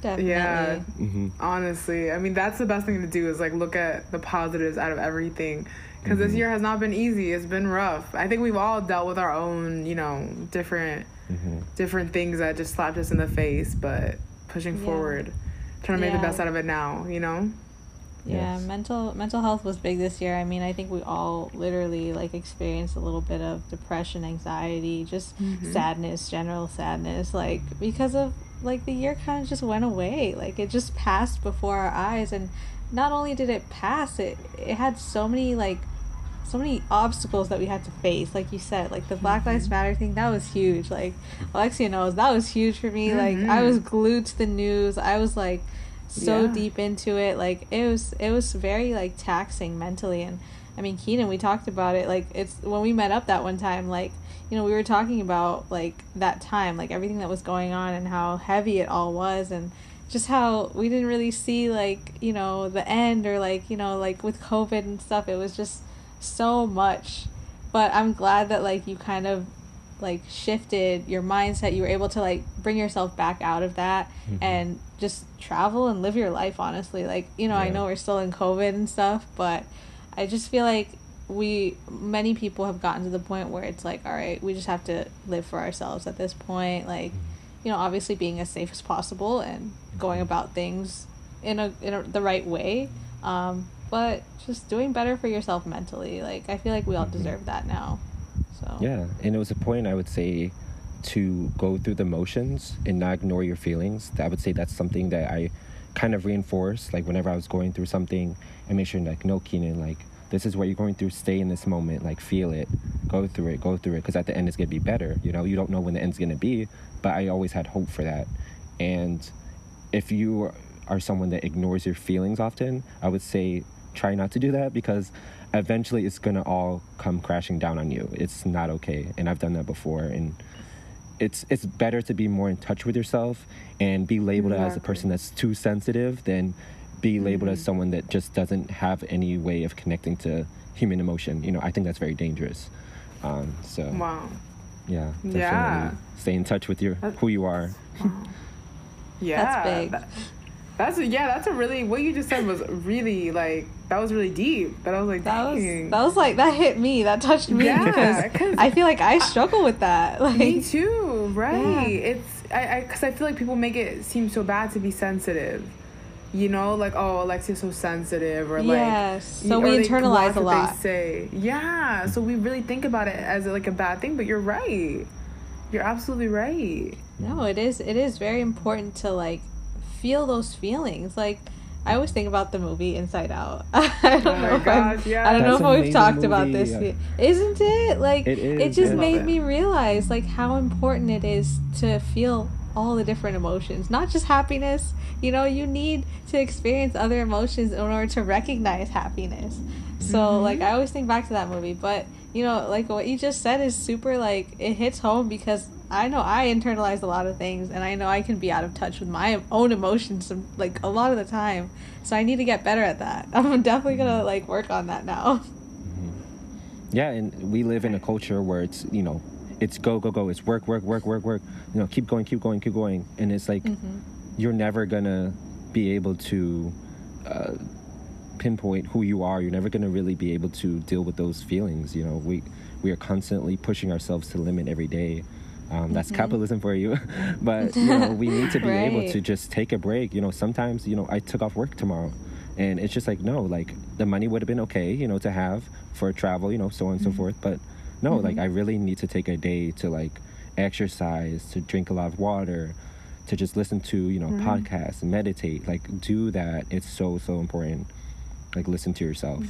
Definitely. Yeah. Mm-hmm. Honestly, I mean, that's the best thing to do, is like look at the positives out of everything, because mm-hmm. this year has not been easy. It's been rough. I think we've all dealt with our own, you know, different mm-hmm. different things that just slapped us in the face, but pushing yeah. forward, trying to yeah. make the best out of it now, you know? Yeah, yes. mental mental health was big this year. I mean, I think we all literally like experienced a little bit of depression, anxiety, just mm-hmm. sadness, general sadness, like because of like the year kind of just went away. Like, it just passed before our eyes, and not only did it pass, it it had so many like so many obstacles that we had to face. Like you said, like the Black Lives Matter thing, that was huge. Like, Alexia knows that was huge for me. Mm-hmm. Like, I was glued to the news. I was like so yeah. deep into it. Like, it was it was very like taxing mentally. And I mean, Keenan, we talked about it, like, it's when we met up that one time, like, you know, we were talking about like that time, like everything that was going on and how heavy it all was, and just how we didn't really see like, you know, the end, or like, you know, like with COVID and stuff, it was just so much. But I'm glad that like you kind of like shifted your mindset. You were able to like bring yourself back out of that mm-hmm. and just travel and live your life, honestly. Like, you know, yeah. I know we're still in COVID and stuff, but I just feel like we many people have gotten to the point where it's like, all right, we just have to live for ourselves at this point. Like, you know, obviously being as safe as possible and going about things in a in a, the right way, um, but just doing better for yourself mentally. Like, I feel like we all deserve that now. So yeah, and it was a point, I would say, to go through the motions and not ignore your feelings. I would say that's something that I kind of reinforced, like whenever I was going through something, I made sure like, no, Keenan, like, this is what you're going through. Stay in this moment. Like, feel it. Go through it. Go through it. Because at the end, it's going to be better. You know, you don't know when the end's going to be. But I always had hope for that. And if you are someone that ignores your feelings often, I would say try not to do that, because eventually it's going to all come crashing down on you. It's not okay. And I've done that before. And it's it's better to be more in touch with yourself and be labeled exactly. as a person that's too sensitive than be labeled mm-hmm. as someone that just doesn't have any way of connecting to human emotion. You know, I think that's very dangerous. Um, so, wow. yeah, definitely yeah. stay in touch with your that's, who you are. Wow. Yeah, that's big. That, that's yeah, that's a really what you just said was really like that was really deep. That I was like that dang. was that was like that hit me. That touched me yeah, because I feel like I struggle I, with that. Like, me too, right? Yeah. It's I because I, I feel like people make it seem so bad to be sensitive. You know, like, oh, Alexia's so sensitive, or like, yes. so we internalize a lot. They say. Yeah, so we really think about it as like a bad thing, but you're right. You're absolutely right. No, it is. It is very important to like feel those feelings. Like, I always think about the movie Inside Out. I don't oh know. If gosh, yeah. I don't That's know if we've talked movie. about this, yeah. isn't it? Like, it, is, it just yeah. made me realize like how important it is to feel all the different emotions, not just happiness. You know, you need to experience other emotions in order to recognize happiness. So mm-hmm. like I always think back to that movie. But you know, like what you just said is super, like, it hits home, because I know I internalize a lot of things, and I know I can be out of touch with my own emotions, like, a lot of the time. So I need to get better at that. I'm definitely gonna, like, work on that now. Yeah, and we live in a culture where it's, you know, it's go, go, go. It's work, work, work, work, work. You know, keep going, keep going, keep going. And it's like, mm-hmm. you're never gonna be able to uh, pinpoint who you are. You're never gonna really be able to deal with those feelings. You know, we we are constantly pushing ourselves to the limit every day. Um, that's mm-hmm. capitalism for you. But, you know, we need to be right. able to just take a break. You know, sometimes, you know, I took off work tomorrow. And it's just like, no, like, the money would have been okay, you know, to have for travel, you know, so on and mm-hmm. so forth. But no, mm-hmm. like, I really need to take a day to, like, exercise, to drink a lot of water, to just listen to, you know, mm-hmm. podcasts, meditate. Like, do that. It's so, so important. Like, listen to yourself.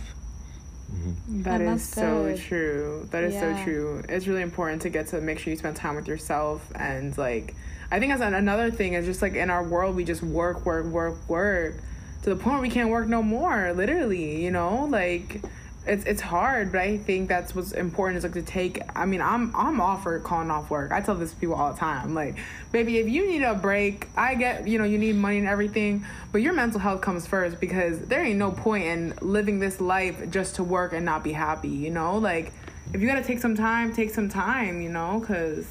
Mm-hmm. That is so true. That is yeah. so true. It's really important to get to make sure you spend time with yourself. And, like, I think that's another thing is just, like, in our world, we just work, work, work, work. To the point where we can't work no more, literally, you know, like, it's it's hard, but I think that's what's important is, like, to take, I mean, I'm I'm all for calling off work. I tell this to people all the time, like, baby, if you need a break, I get, you know, you need money and everything, but your mental health comes first, because there ain't no point in living this life just to work and not be happy, you know, like, if you gotta take some time, take some time, you know, because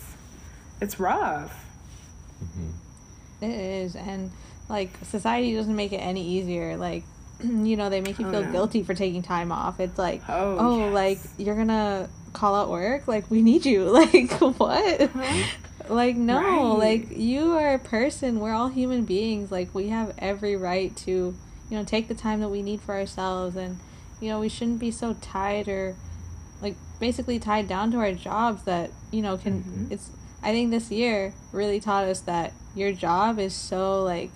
it's rough. Mm-hmm. It is, and like, society doesn't make it any easier. Like, you know, they make you feel oh, no. guilty for taking time off. It's like, oh, oh yes. like, you're gonna call out work? Like, we need you. Like, what? Mm-hmm. Like, no. Right. Like, you are a person. We're all human beings. Like, we have every right to, you know, take the time that we need for ourselves. And, you know, we shouldn't be so tied or, like, basically tied down to our jobs that, you know, can... Mm-hmm. It's. I think this year really taught us that your job is so, like...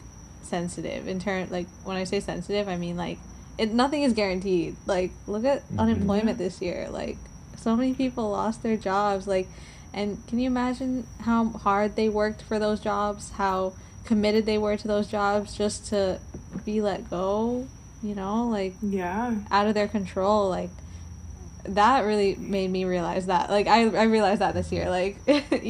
sensitive in terms, like, when I say sensitive, I mean, like, it nothing is guaranteed. Like, look at mm-hmm. unemployment this year. Like, so many people lost their jobs. Like, and can you imagine how hard they worked for those jobs, how committed they were to those jobs, just to be let go, you know, like, yeah, out of their control. Like, that really made me realize that, like, I, I realized that this year, like,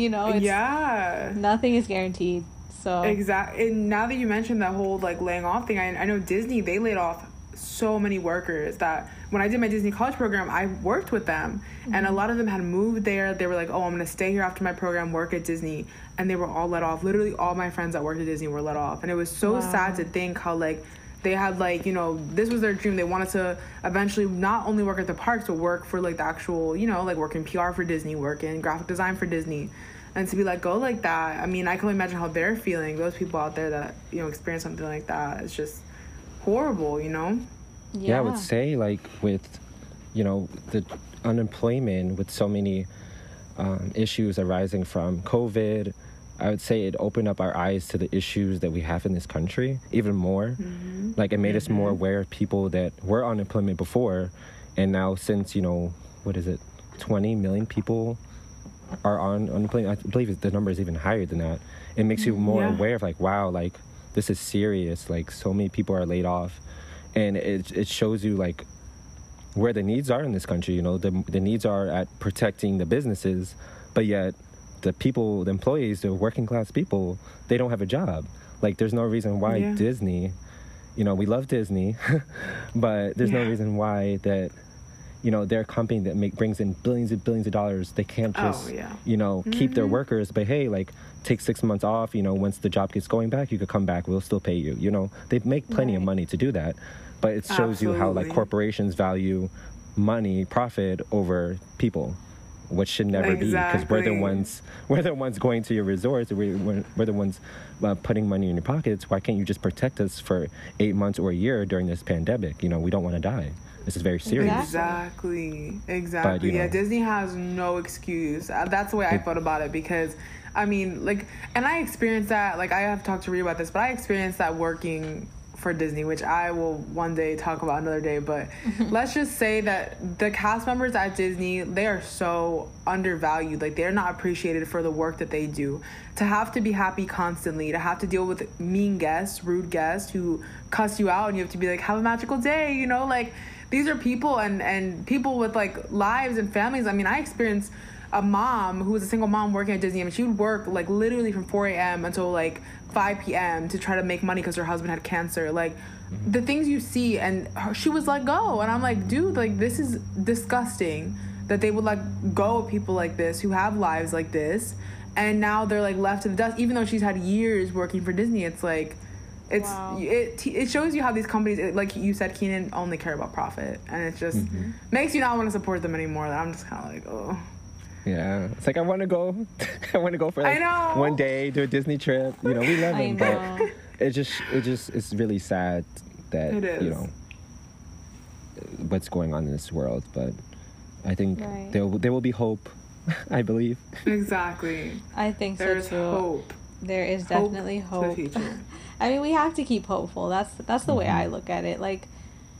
you know, it's, yeah, nothing is guaranteed. So. Exactly. And now that you mentioned that whole, like, laying off thing, I, I know Disney, they laid off so many workers that when I did my Disney college program, I worked with them. Mm-hmm. And a lot of them had moved there. They were like, oh, I'm going to stay here after my program, work at Disney. And they were all let off. Literally all my friends that worked at Disney were let off. And it was so wow. sad to think how, like, they had, like, you know, this was their dream. They wanted to eventually not only work at the parks, but work for, like, the actual, you know, like, work in P R for Disney, work in graphic design for Disney. And to be let go like that, I mean, I can only imagine how they're feeling. Those people out there that, you know, experience something like that, it's just horrible, you know? Yeah, yeah I would say, like, with, you know, the unemployment, with so many um, issues arising from COVID, I would say it opened up our eyes to the issues that we have in this country even more. Mm-hmm. Like, it made mm-hmm. us more aware of people that were on unemployment before. And now since, you know, what is it, twenty million people are on unemployment, I believe the number is even higher than that. It makes you more yeah. aware of, like, wow, like, this is serious. Like, so many people are laid off, and it it shows you, like, where the needs are in this country. You know, the the needs are at protecting the businesses, but yet the people, the employees, the working class people, they don't have a job. Like, there's no reason why yeah. Disney, you know, we love Disney, but there's yeah. no reason why that, you know, they're a company that make, brings in billions and billions of dollars. They can't just, oh, yeah. you know, mm-hmm. keep their workers. But, hey, like, take six months off. You know, once the job gets going back, you could come back. We'll still pay you. You know, they make plenty right. of money to do that. But it shows Absolutely. You how, like, corporations value money, profit over people, which should never exactly. be. Because we're the ones, we're the ones going to your resorts. We're, we're the ones uh, putting money in your pockets. Why can't you just protect us for eight months or a year during this pandemic? You know, we don't want to die. This is very serious. Exactly. Exactly. But, you know, yeah, Disney has no excuse. That's the way I felt about it, because, I mean, like, and I experienced that. Like, I have talked to Rhea about this, but I experienced that working for Disney, which I will one day talk about another day. But let's just say that the cast members at Disney, they are so undervalued. Like, they're not appreciated for the work that they do. To have to be happy constantly, to have to deal with mean guests, rude guests who cuss you out, and you have to be like, have a magical day, you know, like... these are people and, and people with like lives and families. I mean, I experienced a mom who was a single mom working at Disney, and she would work like literally from four a.m. until like five p.m. to try to make money because her husband had cancer. Like, mm-hmm. the things you see, and her, she was let go. And I'm like, dude, like, this is disgusting that they would like go of people like this who have lives like this. And now they're like left to the dust, even though she's had years working for Disney. It's like, it's wow. it it shows you how these companies, it, like you said, Keenan, only care about profit, and it just mm-hmm. makes you not want to support them anymore. I'm just kind of like, oh. Yeah, it's like I want to go, I want to go for like one day, do a Disney trip. You know, we love them, but it just, it just, it's really sad that you know what's going on in this world. But I think right. there there will be hope. I believe. Exactly. I think There's so too. Hope. There is definitely hope. hope. I mean, we have to keep hopeful. That's that's the mm-hmm. way I look at it. Like,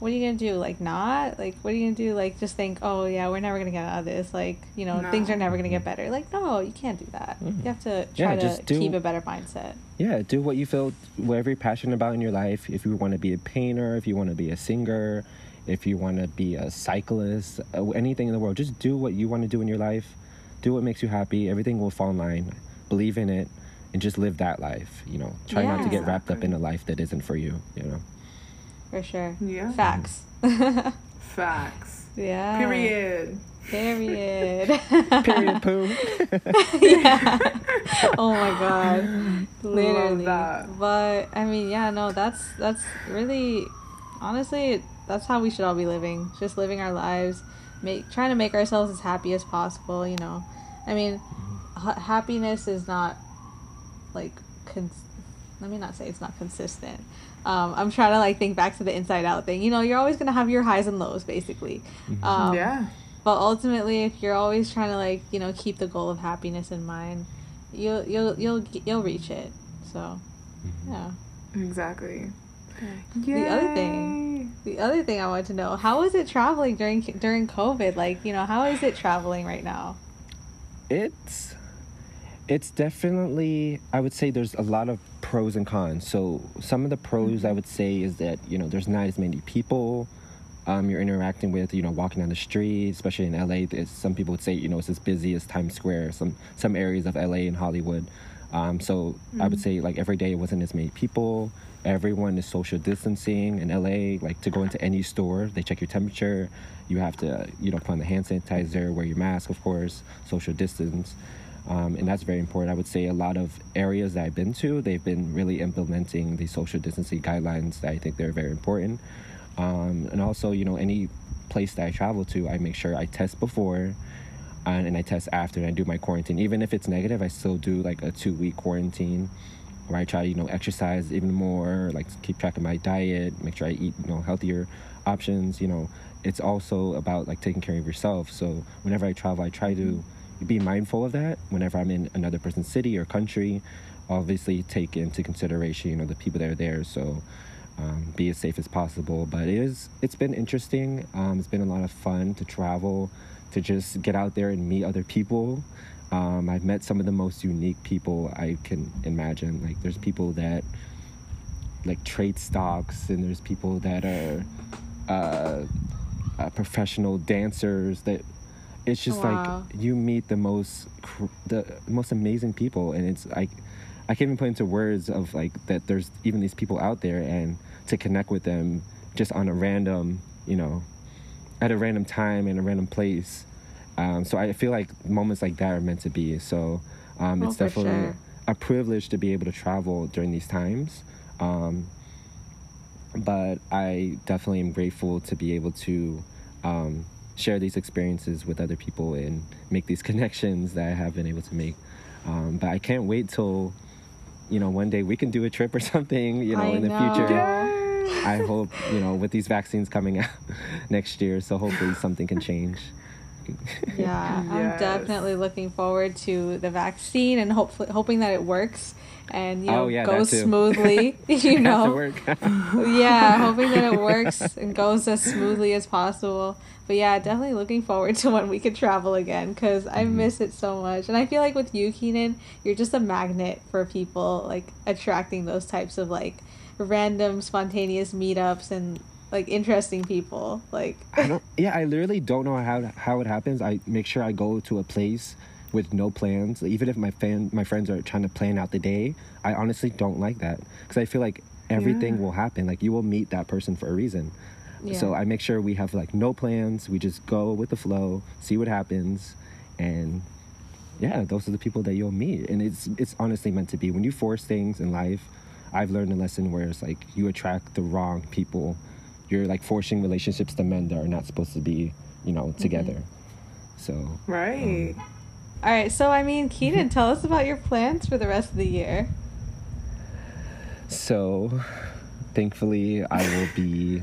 what are you gonna do? Like, not? Like, what are you gonna do? Like, just think, oh yeah, we're never gonna get out of this. Like, you know, no. things are never gonna get better. Like, no, you can't do that. Mm-hmm. You have to try yeah, to do, keep a better mindset. Yeah, do what you feel, whatever you're passionate about in your life. If you want to be a painter, if you want to be a singer, if you want to be a cyclist, anything in the world, just do what you want to do in your life. Do what makes you happy. Everything will fall in line. Believe in it and just live that life. You know, try yeah. not to get wrapped up in a life that isn't for you, you know? For sure. Yeah. Facts. Facts. Yeah. Period. Period. Period poo. yeah. Oh my God. Literally. Love that. But I mean, yeah, no, that's, that's really, honestly, that's how we should all be living. Just living our lives. Make, trying to make ourselves as happy as possible, you know. I mean, mm-hmm. ha- happiness is not, like, cons- let me not say it's not consistent. Um, I'm trying to, like, think back to the Inside Out thing. You know, you're always going to have your highs and lows, basically. Mm-hmm. Um, yeah. But ultimately, if you're always trying to, like, you know, keep the goal of happiness in mind, you'll, you'll, you'll, you'll reach it. So, mm-hmm. yeah. Exactly. Yay. The other thing, the other thing I wanted to know, how is it traveling during during COVID? Like, you know, how is it traveling right now? It's, it's definitely, I would say there's a lot of pros and cons. So some of the pros I would say is that, you know, there's not as many people um, you're interacting with, you know, walking down the street, especially in L A. It's, some people would say, you know, it's as busy as Times Square, some, some areas of L A and Hollywood. Um, so mm-hmm. I would say, like, every day it wasn't as many people. Everyone is social distancing in L A. Like, to go into any store, they check your temperature. You have to, you know, put on the hand sanitizer, wear your mask, of course, social distance. Um, and that's very important. I would say a lot of areas that I've been to, they've been really implementing the social distancing guidelines that I think they're very important. Um, and also, you know, any place that I travel to, I make sure I test before and, and I test after, and I do my quarantine. Even if it's negative, I still do like a two-week quarantine, where I try to, you know, exercise even more, like keep track of my diet, make sure I eat, you know, healthier options. You know, it's also about like taking care of yourself. So whenever I travel, I try to be mindful of that. Whenever I'm in another person's city or country, obviously take into consideration, you know, the people that are there. So um, be as safe as possible. But it is, it's been interesting. Um, it's been a lot of fun to travel, to just get out there and meet other people. Um, I've met some of the most unique people I can imagine. Like, there's people that, like, trade stocks, and there's people that are uh, uh, professional dancers. That it's just wow. like you meet the most cr- the most amazing people, and it's like I can't even put into words of like that there's even these people out there, and to connect with them just on a random, you know, at a random time in a random place. Um, so I feel like moments like that are meant to be. So um, oh, it's definitely sure. a privilege to be able to travel during these times. Um, but I definitely am grateful to be able to um, share these experiences with other people and make these connections that I have been able to make. Um, but I can't wait till, you know, one day we can do a trip or something, you know, I in know. the future. Yay! I hope, you know, with these vaccines coming out next year. So hopefully something can change. yeah yes. I'm definitely looking forward to the vaccine and hopefully hoping that it works and you know oh, yeah, goes smoothly you know yeah hoping that it works and goes as smoothly as possible. But yeah, definitely looking forward to when we can travel again, because I mm-hmm. miss it so much. And I feel like with you, Keenan, you're just a magnet for people, like attracting those types of like random spontaneous meetups and like interesting people. Like I don't, yeah, I literally don't know how how it happens. I make sure I go to a place with no plans. Even if my fan my friends are trying to plan out the day, I honestly don't like that, because I feel like everything yeah. will happen. Like you will meet that person for a reason. Yeah. So I make sure we have like no plans. We just go with the flow, see what happens, and yeah, those are the people that you'll meet. And it's it's honestly meant to be. When you force things in life, I've learned a lesson where it's like you attract the wrong people. You're like forcing relationships to men that are not supposed to be, you know, together. Mm-hmm. So right. Um, all right. So I mean, Keaton, tell us about your plans for the rest of the year. So, thankfully, I will be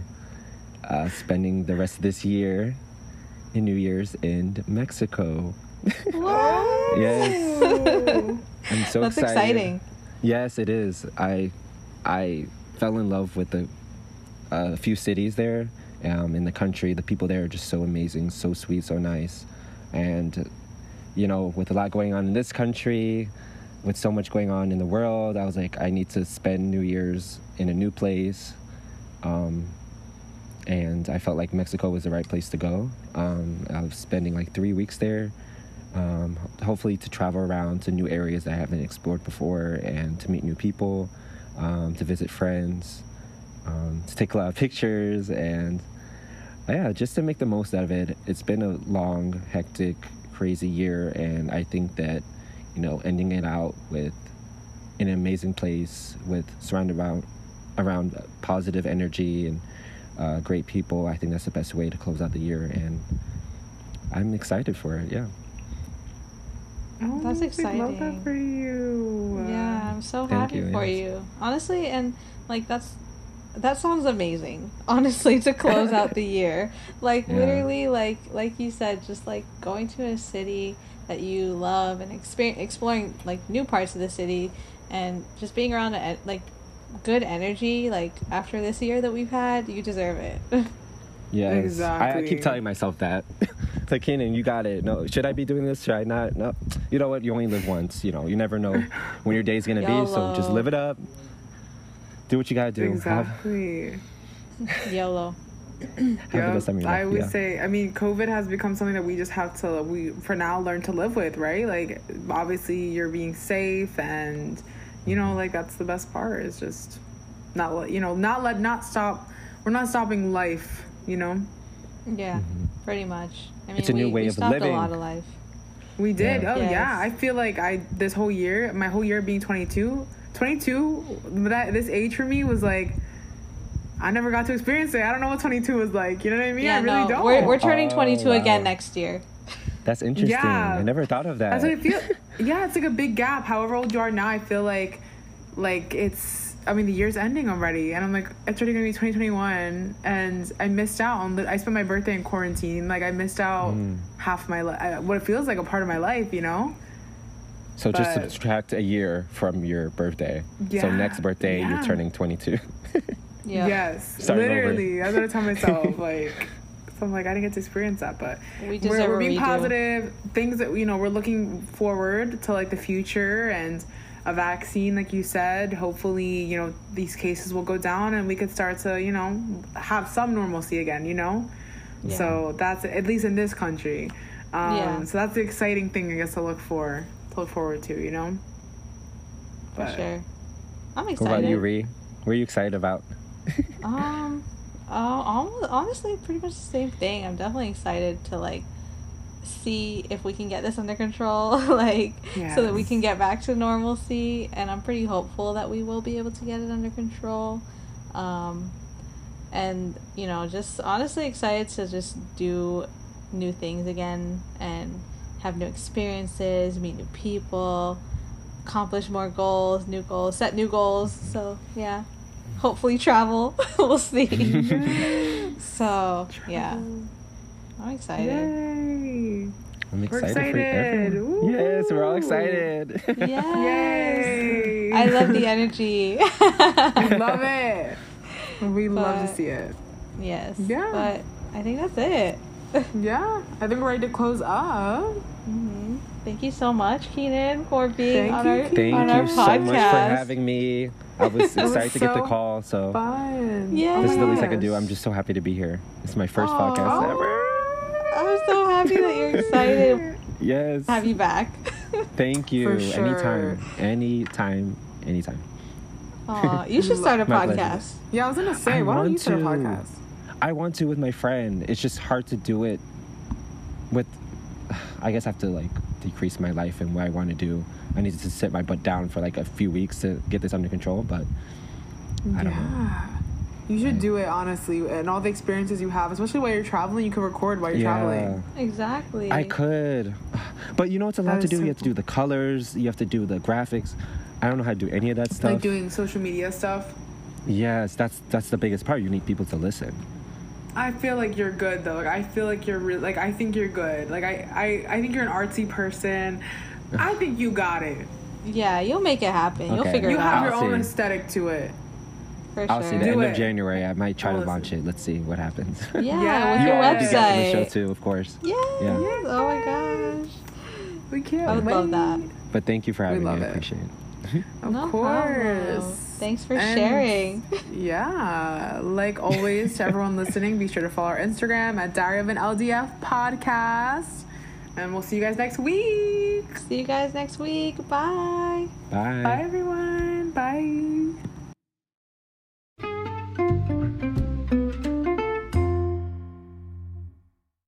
uh, spending the rest of this year in New Year's in Mexico. What? Yes. I'm so That's excited. That's exciting. Yes, it is. I, I fell in love with the. Uh, a few cities there um, in the country. The people there are just so amazing, so sweet, so nice. And, you know, with a lot going on in this country, with so much going on in the world, I was like, I need to spend New Year's in a new place. Um, and I felt like Mexico was the right place to go. Um, I was spending like three weeks there, um, hopefully to travel around to new areas that I haven't explored before and to meet new people, um, to visit friends. Um, to take a lot of pictures and yeah, just to make the most out of it. It's been a long, hectic, crazy year, and I think that, you know, ending it out with an amazing place, with surrounded around, around positive energy and uh, great people, I think that's the best way to close out the year, and I'm excited for it. Yeah. Oh, that's exciting. I love that for you. Yeah, I'm so Thank happy you, for yes. you. Honestly, and like that's. That sounds amazing, honestly, to close out the year. Like, yeah. literally, like like you said, just, like, going to a city that you love and experience, exploring, like, new parts of the city and just being around, a, like, good energy, like, after this year that we've had, you deserve it. Yeah, exactly. I, I keep telling myself that. It's like, Kenan, you got it. No, should I be doing this? Should I not? No. You know what? You only live once. You know, you never know when your day's going to be, so just live it up. Do what you gotta do. Exactly. Have... YOLO. Yeah, I would yeah. say, I mean, COVID has become something that we just have to, we for now, learn to live with, right? Like, obviously, you're being safe, and, you know, like, that's the best part. It's just not, you know, not let, not stop. We're not stopping life, you know? Yeah, mm-hmm. pretty much. I mean, it's a we, new way we of living. A lot of life. We did. Yeah. Oh, yes. yeah. I feel like I, this whole year, my whole year being twenty-two, twenty-two, that this age for me was like, I never got to experience it. I don't know what twenty-two was like. You know what I mean? Yeah, I really no. don't. We're, we're turning oh, twenty-two wow. again next year. That's interesting. Yeah. I never thought of that. That's what I feel. Yeah, it's like a big gap. However old you are now, I feel like, like it's, I mean, the year's ending already. And I'm like, it's already going to be twenty twenty-one. And I missed out on, the, I spent my birthday in quarantine. Like I missed out mm. half my life, what it feels like a part of my life, you know? So but, just subtract a year from your birthday. Yeah, so next birthday, yeah. you're turning twenty-two. yeah. Yes. Starting literally. Over. That's what I tell myself. Like, so I'm like, I didn't get to experience that, but we we're, we're being redo. positive. Things that, you know, we're looking forward to, like the future and a vaccine, like you said. Hopefully, you know, these cases will go down and we could start to, you know, have some normalcy again, you know? Yeah. So that's, at least in this country. Um, yeah. So that's the exciting thing, I guess, to look for. Look forward to, you know? But, for sure. I'm excited. What about you, Ree? What are you excited about? um, uh, almost, honestly, pretty much the same thing. I'm definitely excited to, like, see if we can get this under control, like, yes. so that we can get back to normalcy. And I'm pretty hopeful that we will be able to get it under control. Um, and, you know, just honestly excited to just do new things again and have new experiences, meet new people, accomplish more goals, new goals, set new goals. So, yeah, hopefully travel. We'll see. So, travel. yeah, I'm excited. Yay. I'm excited. We're excited. For everyone. Yes, we're all excited. Yes. Yay. I love the energy. I love it. We but, love to see it. Yes. Yeah. But I think that's it. Yeah, I think we're ready to close up. Mm-hmm. Thank you so much, Keaton, for being Thank on you, our, Thank on our podcast. Thank you so much for having me. I was excited was to so get the call. So fun. Yeah. This is the least I could do. I'm just so happy to be here. It's my first Aww. podcast ever. I'm so happy that you're excited. Yes. Have you back. Thank you. For sure. Anytime. Anytime. Anytime. Aw, you should start a podcast. Yeah, I was going to say, I why don't you start to, a podcast? I want to with my friend. It's just hard to do it with, I guess I have to like decrease my life and what I want to do. I need to sit my butt down for like a few weeks to get this under control, but I don't yeah. know. You should do it, honestly, and all the experiences you have, especially while you're traveling. You can record while you're yeah. traveling. Exactly. I could. But you know, it's a lot to do. So you have to do the colors. You have to do the graphics. I don't know how to do any of that stuff. Like doing social media stuff? Yes, that's that's the biggest part. You need people to listen. I feel like you're good, though. Like, I feel like you're really... Like, I think you're good. Like, I, I, I think you're an artsy person. I think you got it. Yeah, you'll make it happen. Okay. You'll figure you it out. You have your I'll own see. aesthetic to it. For I'll sure. see. The Do end it. of January, I might try I'll to listen. launch it. Let's see what happens. Yeah, yeah. with your website. You guys on the show too, of course. Yeah. yeah. Yes. Oh my gosh. We can't. I would wait. love that. But thank you for having we love me. It. I appreciate it. Of no course. Problem. Thanks for and sharing. Yeah. Like always, to everyone listening, be sure to follow our Instagram at Diary of an L D F Podcast. And we'll see you guys next week. See you guys next week. Bye. Bye. Bye, everyone. Bye.